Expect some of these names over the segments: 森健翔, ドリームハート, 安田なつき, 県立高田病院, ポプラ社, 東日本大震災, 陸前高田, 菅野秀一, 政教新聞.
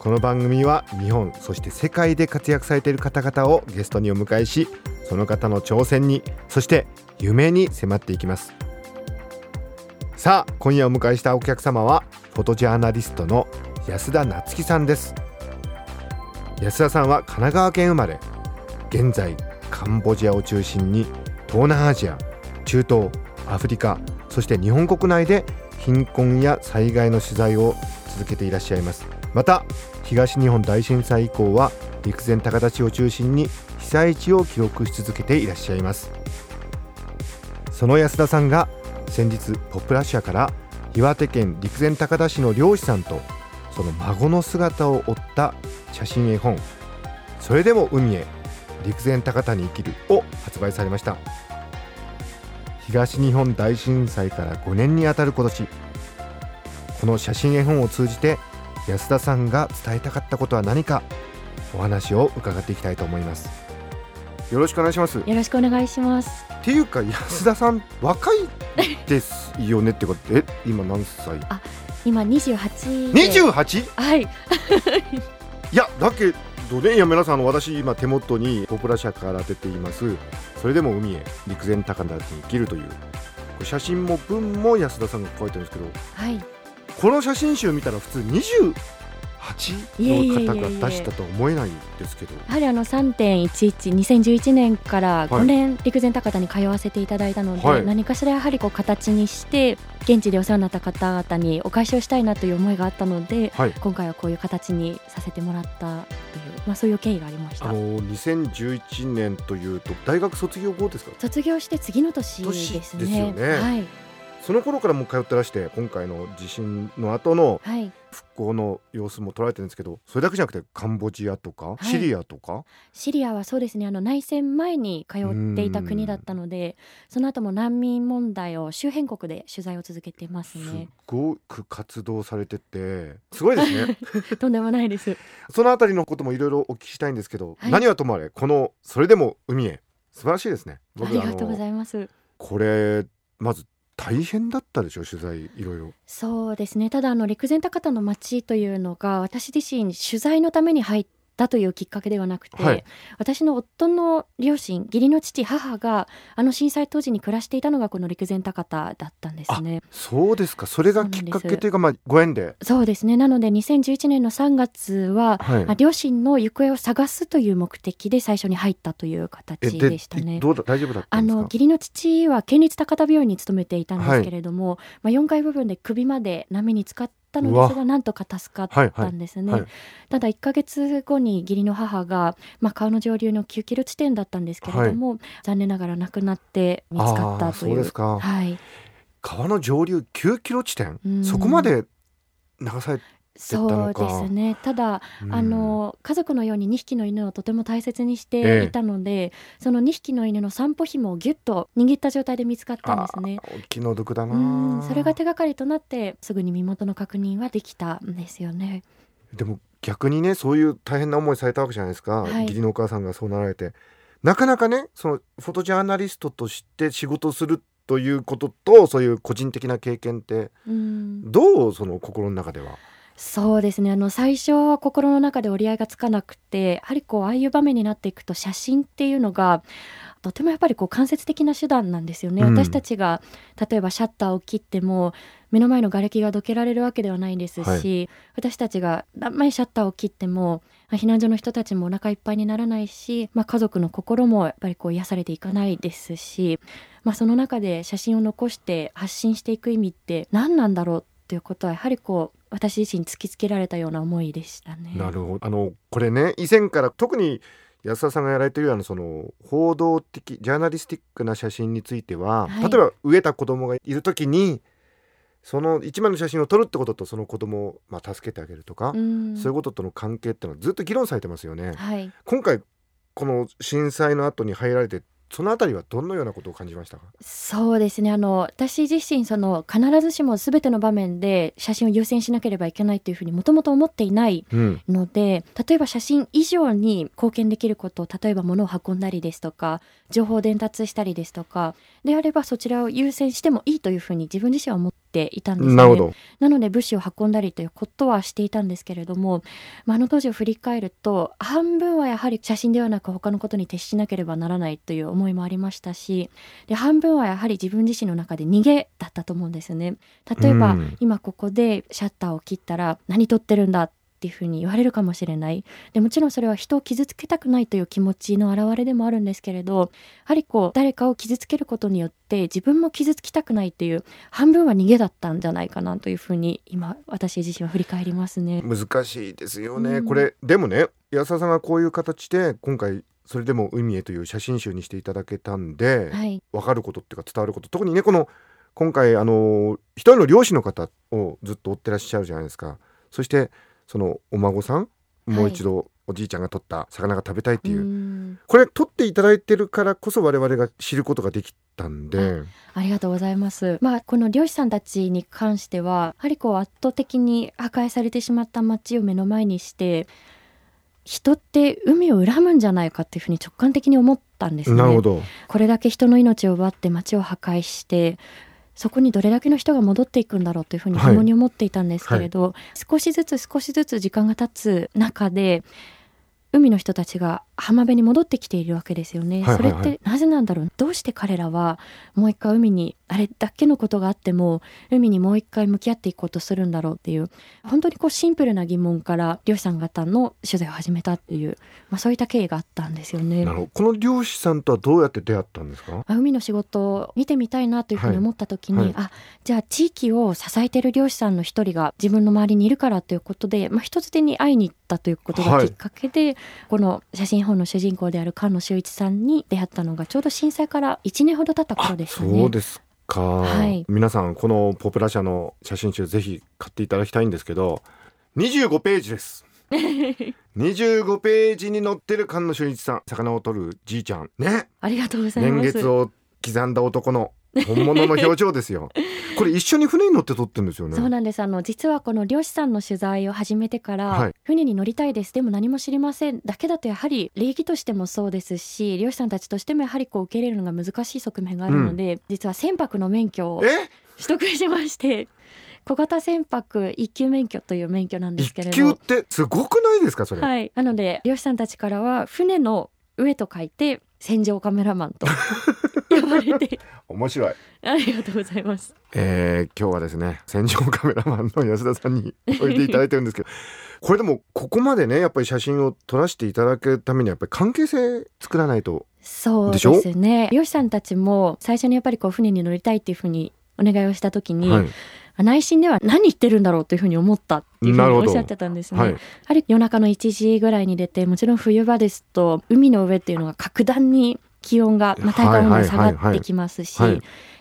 この番組は日本そして世界で活躍されている方々をゲストにお迎えし、その方の挑戦にそして夢に迫っていきます。さあ、今夜お迎えしたお客様はフォトジャーナリストの安田なつきさんです。安田さんは神奈川県生まれ、現在カンボジアを中心に東南アジア、中東、アフリカ、そして日本国内で貧困や災害の取材を続けていらっしゃいます。また、東日本大震災以降は陸前高田市を中心に被災地を記録し続けていらっしゃいます。その安田さんが先日ポプラ社から岩手県陸前高田市の漁師さんとその孫の姿を追った写真絵本、それでも海へ陸前高田に生きるを発売されました。東日本大震災から5年にあたる今年、この写真絵本を通じて安田さんが伝えたかったことは何か、お話を伺っていきたいと思います。よろしくお願いします。よろしくお願いします。っていうか安田さん若いですよねってことで今何歳？あ、今28で 28? はいいやだけいや皆さん、私今手元にポプラ社から出ています、それでも海へ陸前高田に生きるという写真も文も安田さんが書いてるんですけど、はい、この写真集見たら普通28の方が出したとは思えないんですけど、やはり3.11 2011年から5年陸前高田に通わせていただいたので、はい、何かしらやはりこう形にして現地でお世話になった方々にお返しをしたいなという思いがあったので、はい、今回はこういう形にさせてもらったという、そういう経緯がありました。2011年というと大学卒業後ですか？卒業して次の年ですね。ですよね、はい、その頃からもう通ってらして、今回の地震の後の復興の様子も捉えてるんですけど、それだけじゃなくてカンボジアとかシリアとか、はい、シリアはそうですね、内戦前に通っていた国だったので、その後も難民問題を周辺国で取材を続けてますね。すごく活動されててすごいですねとんでもないです。そのあたりのこともいろいろお聞きしたいんですけど、はい、何はともあれこのそれでも海へ素晴らしいですね。ありがとうございます。これまず大変だったでしょ、取材いろいろ。そうですね、ただ陸前高田の町というのが私自身取材のために入ったというきっかけではなくて、はい、私の夫の両親、義理の父、母が震災当時に暮らしていたのがこの陸前高田だったんですね。あ、そうですか。それがきっかけというか、ご縁で。そうですね。なので2011年の3月は、はい、両親の行方を探すという目的で最初に入ったという形でしたね。どうだ、大丈夫だったんですか？義理の父は県立高田病院に勤めていたんですけれども、はい、4階部分で首まで波に浸かってのですが、なんとか助かったんですね、はいはいはい、ただ1ヶ月後に義理の母が、川の上流の9キロ地点だったんですけれども、はい、残念ながら亡くなって見つかったという。そうですか、はい、川の上流9キロ地点、そこまで流されてったのか。そうですね、ただ家族のように2匹の犬をとても大切にしていたので、その2匹の犬の散歩紐をギュッと握った状態で見つかったんですね。気の毒だな。それが手がかりとなってすぐに身元の確認はできたんですよね。でも逆にね、そういう大変な思いされたわけじゃないですか、はい、義理のお母さんがそうなられて、なかなかね、そのフォトジャーナリストとして仕事するということと、そういう個人的な経験ってどう、その心の中では。そうですね、最初は心の中で折り合いがつかなくて、やはりああいう場面になっていくと写真っていうのがとてもやっぱり間接的な手段なんですよね、私たちが例えばシャッターを切っても目の前の瓦礫がどけられるわけではないですし、はい、私たちが何枚シャッターを切っても避難所の人たちもお腹いっぱいにならないし、家族の心もやっぱり癒されていかないですし、その中で写真を残して発信していく意味って何なんだろうということは、やはり私自身突きつけられたような思いでしたね。なるほど。これね、以前から特に安田さんがやられているようなその報道的ジャーナリスティックな写真については、はい、例えば飢えた子供がいるときにその一枚の写真を撮るってこととその子供を助けてあげるとか、うん、そういうこととの関係ってのはずっと議論されてますよね、はい、今回この震災の後に入られてそのあたりはどのようなことを感じましたか？そうですね、私自身その必ずしも全ての場面で写真を優先しなければいけないというふうにもともと思っていないので、うん、例えば写真以上に貢献できること、例えば物を運んだりですとか情報を伝達したりですとかであればそちらを優先してもいいというふうに自分自身は思っていたんですね。なるほど。なので物資を運んだりということはしていたんですけれども、あの当時を振り返ると半分はやはり写真ではなく他のことに徹しなければならないという思いもありましたし、で半分はやはり自分自身の中で逃げだったと思うんですね。例えば、うん、今ここでシャッターを切ったら何撮ってるんだっていうふうに言われるかもしれない。でもちろんそれは人を傷つけたくないという気持ちの表れでもあるんですけれど、やはりこう誰かを傷つけることによって自分も傷つきたくないという半分は逃げだったんじゃないかなというふうに今私自身は振り返りますね。難しいですよね、うん、これでもね安田さんがこういう形で今回それでも海へという写真集にしていただけたんで、はい、分かることっていうか伝わること、特にねこの今回一人の漁師の方をずっと追ってらっしゃるじゃないですか。そしてそのお孫さん、はい、もう一度おじいちゃんが取った魚が食べたいっていう、これ取っていただいてるからこそ我々が知ることができたんで、ありがとうございます、この漁師さんたちに関してはやはりこう圧倒的に破壊されてしまった町を目の前にして人って海を恨むんじゃないかっていうふうに直感的に思ったんですね。なるほど。これだけ人の命を奪って町を破壊してそこにどれだけの人が戻っていくんだろうというふうに疑問に思っていたんですけれど、はいはい、少しずつ時間が経つ中で海の人たちが浜辺に戻ってきているわけですよね、はいはいはい、それってなぜなんだろう、どうして彼らはもう一回海にあれだけのことがあっても海にもう一回向き合っていこうとするんだろうっていう、本当にこうシンプルな疑問から漁師さん方の取材を始めたっていう、そういった経緯があったんですよね。なるほど。この漁師さんとはどうやって出会ったんですか？海の仕事を見てみたいなというふうに思った時に、はいはい、じゃあ地域を支えている漁師さんの一人が自分の周りにいるからということで、一つ手に会いに行ったということがきっかけで、はい、この写真本の主人公である菅野秀一さんに出会ったのがちょうど震災から1年ほど経った頃でしたね。そうですか、はい、皆さんこのポプラ社の写真集ぜひ買っていただきたいんですけど、25ページです25ページに載ってる菅野秀一さん、魚を取るじいちゃんね。ありがとうございます。年月を刻んだ男の本物の表情ですよこれ一緒に船に乗って撮ってるんですよね。そうなんです。実はこの漁師さんの取材を始めてから、はい、船に乗りたいですでも何も知りませんだけだとやはり礼儀としてもそうですし漁師さんたちとしてもやはりこう受け入れるのが難しい側面があるので、うん、実は船舶の免許を取得しまして小型船舶一級免許という免許なんですけれど、一級ってすごくないですかそれ、はい、なので漁師さんたちからは船の上と書いて戦場カメラマンと呼ばれて面白い。ありがとうございます、今日はですね戦場カメラマンの安田さんにおいでいただいてるんですけどこれでもここまでねやっぱり写真を撮らせていただくためにはやっぱり関係性作らないと。そうですね、漁師さんたちも最初にやっぱりこう船に乗りたいっていうふうにお願いをした時に、はい、内心では何言ってるんだろうというふうに思ったっていうふうにおっしゃってたんですね、はい、やはり夜中の1時ぐらいに出てもちろん冬場ですと海の上っていうのが格段に気温が体感温度下がってきますし、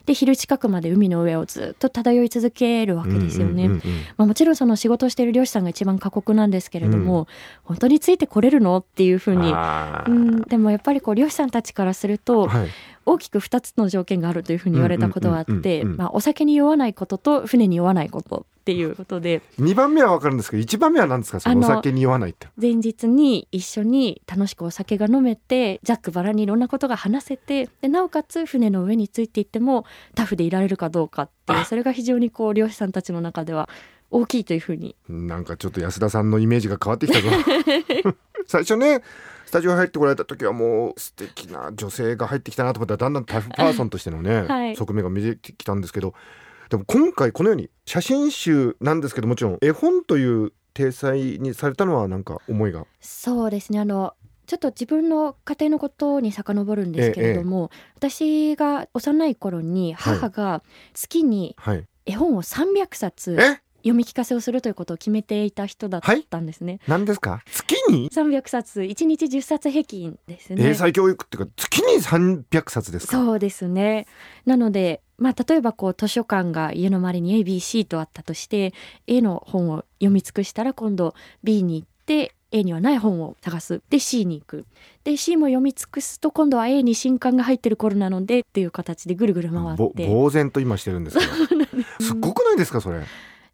で昼近くまで海の上をずっと漂い続けるわけですよね、うんうんうんうん、もちろんその仕事をしている漁師さんが一番過酷なんですけれども、うん、本当についてこれるのっていうふうに、うん、でもやっぱりこう漁師さんたちからすると、はい、大きく2つの条件があるというふうに言われたことがあって、お酒に酔わないことと船に酔わないことっていうことで、2番目は分かるんですけど1番目は何ですかそのお酒に酔わないって。前日に一緒に楽しくお酒が飲めてジャックバラにいろんなことが話せて、でなおかつ船の上についていってもタフでいられるかどうかっていう、それが非常にこう漁師さんたちの中では大きいというふうに。なんかちょっと安田さんのイメージが変わってきたぞ最初ねスタジオ入ってこられた時はもう素敵な女性が入ってきたなと思ったらだんだんタフパーソンとしてのね、はい、側面が見えてきたんですけど、でも今回このように写真集なんですけどもちろん絵本という体裁にされたのはなんか思いが。そうですね、ちょっと自分の家庭のことに遡るんですけれども、私が幼い頃に母が月に絵本を300冊、はいはい、読み聞かせをするということを決めていた人だったんですね、はい、何ですか月に300冊1日10冊平均ですね。英才教育っていうか月に300冊ですか。そうですね。なのでまあ、例えばこう図書館が家の周りに ABC とあったとして A の本を読み尽くしたら今度 B に行って A にはない本を探す。で C に行く。で C も読み尽くすと今度は A に新刊が入ってる頃なのでっていう形でぐるぐる回って呆然と今してるんですけどすっごくないですかそれ。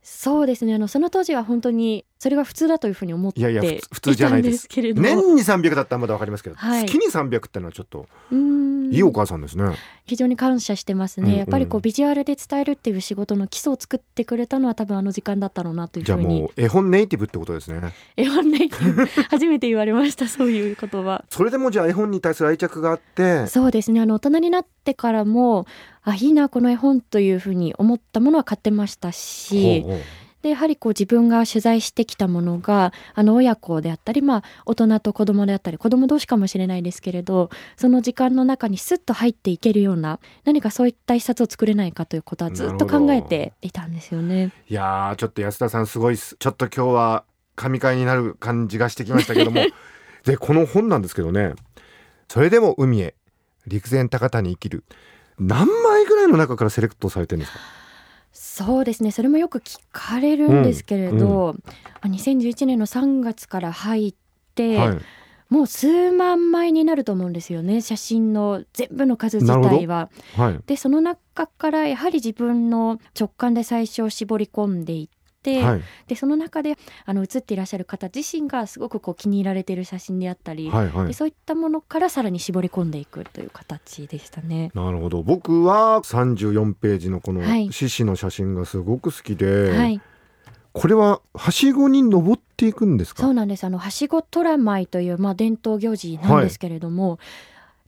そうですね、その当時は本当にそれが普通だというふうに思っていたんですけれども、いやいや普通じゃないです。年に300だったらまだ分かりますけど、はい、月に300ってのはちょっといいお母さんですね。非常に感謝してますね、うんうん、やっぱりこうビジュアルで伝えるっていう仕事の基礎を作ってくれたのは多分あの時間だったろうなというふうに。じゃあもう絵本ネイティブってことですね。絵本ネイティブ初めて言われましたそういう言葉。それでもじゃあ絵本に対する愛着があって。そうですね、大人になってからもあいいなこの絵本というふうに思ったものは買ってましたし、ほうほう、でやはりこう自分が取材してきたものが親子であったり、まあ、大人と子供であったり子供同士かもしれないですけれどその時間の中にスッと入っていけるような何かそういった一冊を作れないかということはずっと考えていたんですよね。いやちょっと安田さんすごいです。ちょっと今日は神回になる感じがしてきましたけどもでこの本なんですけどね、それでも海へ陸前高田に生きる、何枚ぐらいの中からセレクトされてるんですか。そうですね、それもよく聞かれるんですけれど、2011年の3月から入って、はい、もう数万枚になると思うんですよね、写真の全部の数自体は、はい、でその中からやはり自分の直感で最初絞り込んでいって、でその中で写っていらっしゃる方自身がすごくこう気に入られている写真であったり、はいはい、でそういったものからさらに絞り込んでいくという形でしたね。なるほど。僕は34ページのこの獅子の写真がすごく好きで、はい、これははしごに登っていくんですか。そうなんです。はしごとら舞という、まあ、伝統行事なんですけれども、はい、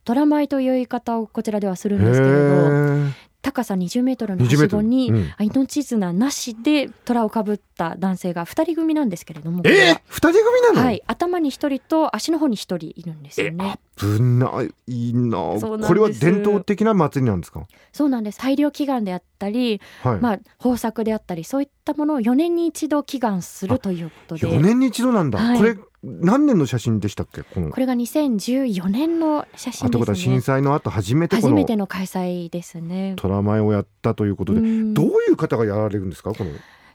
とら舞という言い方をこちらではするんですけれど、高さ20メートルのはしごに、命綱なしで虎をかぶった男性が2人組なんですけれども、2人組なの、はい、頭に1人と足の方に1人いるんですよね。危ないな。これは伝統的な祭りなんですか。そうなんです。大漁祈願であったり、はい、まあ、豊作であったりそういったものを4年に一度祈願するということで。4年に一度なんだ、はい、これ何年の写真でしたっけ。これが2014年の写真ですね。ということは震災の後初めての開催ですね。虎舞をやったということで、どういう方がやられるんですか。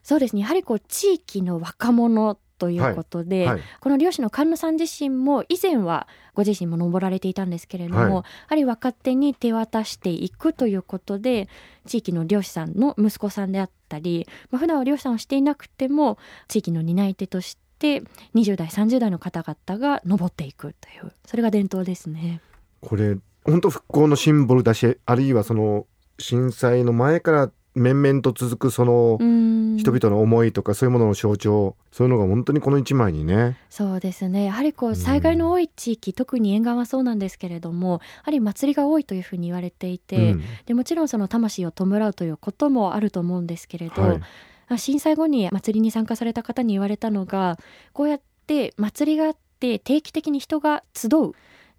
そうですね、やはりこう地域の若者ということで、はいはい、この漁師の菅野さん自身も以前はご自身も登られていたんですけれども、はい、やはり若手に手渡していくということで地域の漁師さんの息子さんであったり、まあ、普段は漁師さんをしていなくても地域の担い手として20代30代の方々が登っていくという、それが伝統ですね。これ本当復興のシンボルだし、あるいはその震災の前から面々と続くその人々の思いとかそういうものの象徴、そういうのが本当にこの一枚にね。そうですね、やはりこう災害の多い地域、特に沿岸はそうなんですけれども、やはり祭りが多いというふうに言われていて、でもちろんその魂を弔うということもあると思うんですけれど、はい、震災後に祭りに参加された方に言われたのが、こうやって祭りがあって定期的に人が集う、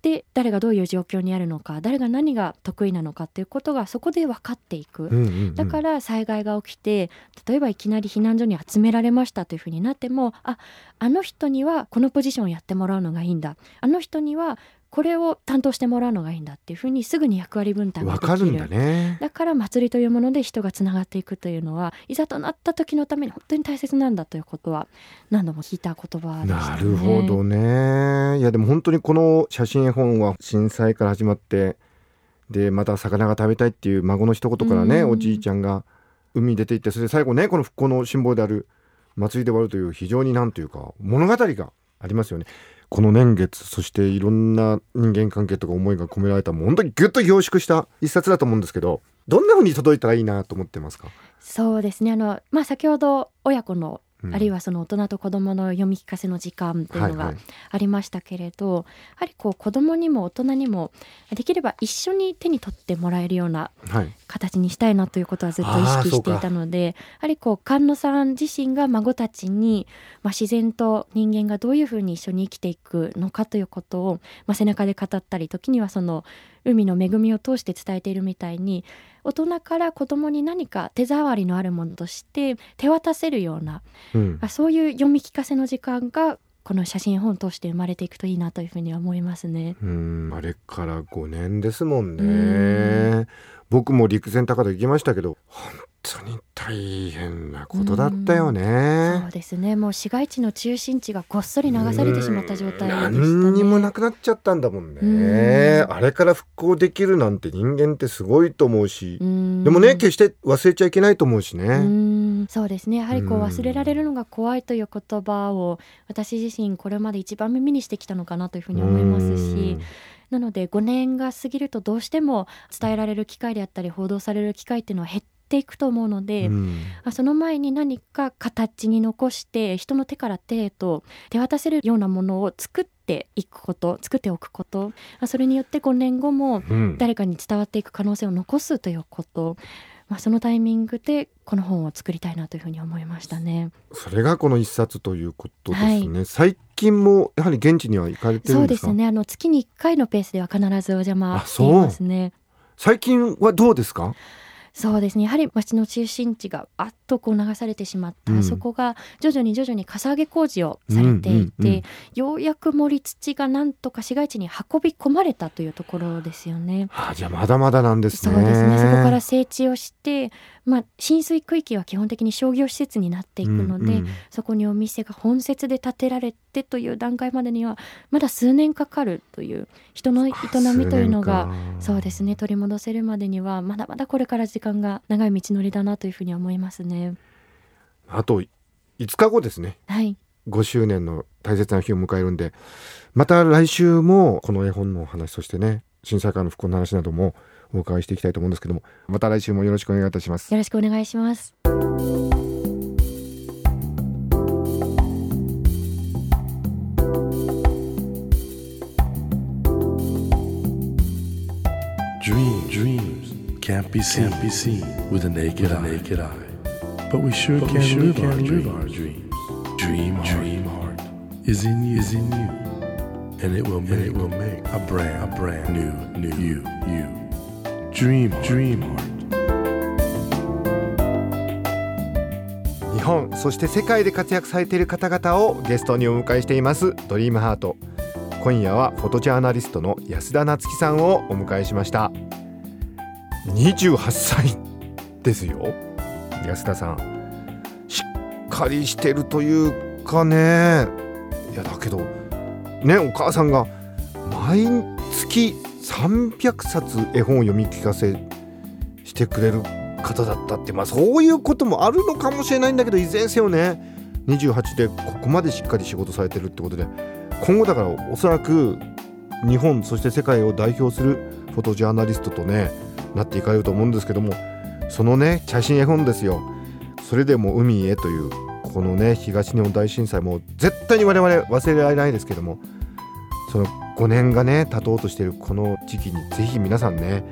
で誰がどういう状況にあるのか、誰が何が得意なのかということがそこで分かっていく、だから災害が起きて例えばいきなり避難所に集められましたというふうになっても、あの人にはこのポジションをやってもらうのがいいんだ、あの人にはこれを担当してもらうのがいいんだっていうふうにすぐに役割分担ができる。わかるんだね。だから祭りというもので人がつながっていくというのはいざとなった時のために本当に大切なんだということは何度も聞いた言葉でしたね。なるほどね。いやでも本当にこの写真絵本は震災から始まって、でまた魚が食べたいっていう孫の一言からね、おじいちゃんが海に出て行って、それで最後ねこの復興のシンボルである祭りで終わるという、非常になんというか物語がありますよね。この年月、そしていろんな人間関係とか思いが込められた、もう本当にギュッと凝縮した一冊だと思うんですけど、どんな風に届いたらいいなと思ってますか。そうですね、まあ、先ほど親子の、あるいはその大人と子どもの読み聞かせの時間というのがありましたけれど、はいはい、やはりこう子どもにも大人にもできれば一緒に手に取ってもらえるような形にしたいなということはずっと意識していたので、やはりこう菅野さん自身が孫たちに、まあ、自然と人間がどういうふうに一緒に生きていくのかということを、まあ、背中で語ったり、時にはその海の恵みを通して伝えているみたいに、大人から子どもに何か手触りのあるものとして手渡せるような、そういう読み聞かせの時間がこの写真本通して生まれていくといいなというふうには思いますね。あれから5年ですもんね。僕も陸前高田行きましたけど、本当に大変なことだったよね。そうですね。もう市街地の中心地がごっそり流されてしまった状態でしたね。何にもなくなっちゃったんだもんね。あれから復興できるなんて人間ってすごいと思うし、でもね決して忘れちゃいけないと思うしね。そうですね。やはりこう忘れられるのが怖いという言葉を私自身これまで一番耳にしてきたのかなというふうに思いますし、なので5年が過ぎるとどうしても伝えられる機会であったり報道される機会っていうのは減っていくと思うので、その前に何か形に残して人の手から手へと手渡せるようなものを作っておくこと、それによって5年後も誰かに伝わっていく可能性を残すということ、そのタイミングでこの本を作りたいなというふうに思いましたね。それがこの一冊ということですね。最近もやはり現地には行かれてるんですか？そうですね。月に1回のペースでは必ずお邪魔していますね。最近はどうですか？そうですね。やはり町の中心地があっとこう流されてしまった、そこが徐々にかさ上げ工事をされていて、ようやく盛り土がなんとか市街地に運び込まれたというところですよね。じゃあまだまだなんですね。そうですね。そこから整地をして、浸水区域は基本的に商業施設になっていくので、そこにお店が本節で建てられてという段階までにはまだ数年かかるという、人の営みというのがそうですね、取り戻せるまでにはまだまだこれから時間が長い道のりだなというふうに思いますね。あと5日後ですね、5周年の大切な日を迎えるんで、また来週もこの絵本のお話、そしてね震災からの復興の話などもお伺いしていきたいと思うんですけども、また来週もよろしくお願いいたします。よろしくお願いします。Can't be seen, can't be seen with a naked eye. But we sure can live our dreams. Dream heart is in you, and it will make a brand new you. Dream heart. 日本そして世界で活躍されている方々をゲストにお迎えしていますドリームハート。今夜はフォトジャーナリストの安田なつきさんをお迎えしました。28歳ですよ安田さん。しっかりしてるというかね。いやだけどね、お母さんが毎月300冊絵本を読み聞かせしてくれる方だったって、そういうこともあるのかもしれないんだけど、いずれにせよね28でここまでしっかり仕事されてるってことで、今後だからおそらく日本そして世界を代表するフォトジャーナリストとねなっていかれると思うんですけども、そのね写真絵本ですよ。それでも海へというこのね東日本大震災も絶対に我々忘れられないですけども、その5年がね経とうとしているこの時期にぜひ皆さんね、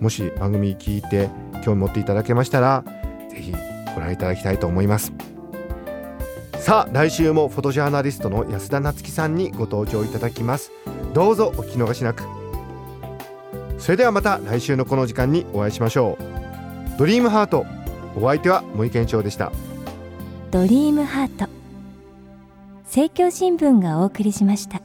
もし番組聞いて興味持っていただけましたらぜひご覧いただきたいと思います。さあ来週もフォトジャーナリストの安田なつきさんにご登場いただきます。どうぞお聞き逃しなく。それではまた来週のこの時間にお会いしましょう。ドリームハート、お相手は森健翔でした。ドリームハート、政教新聞がお送りしました。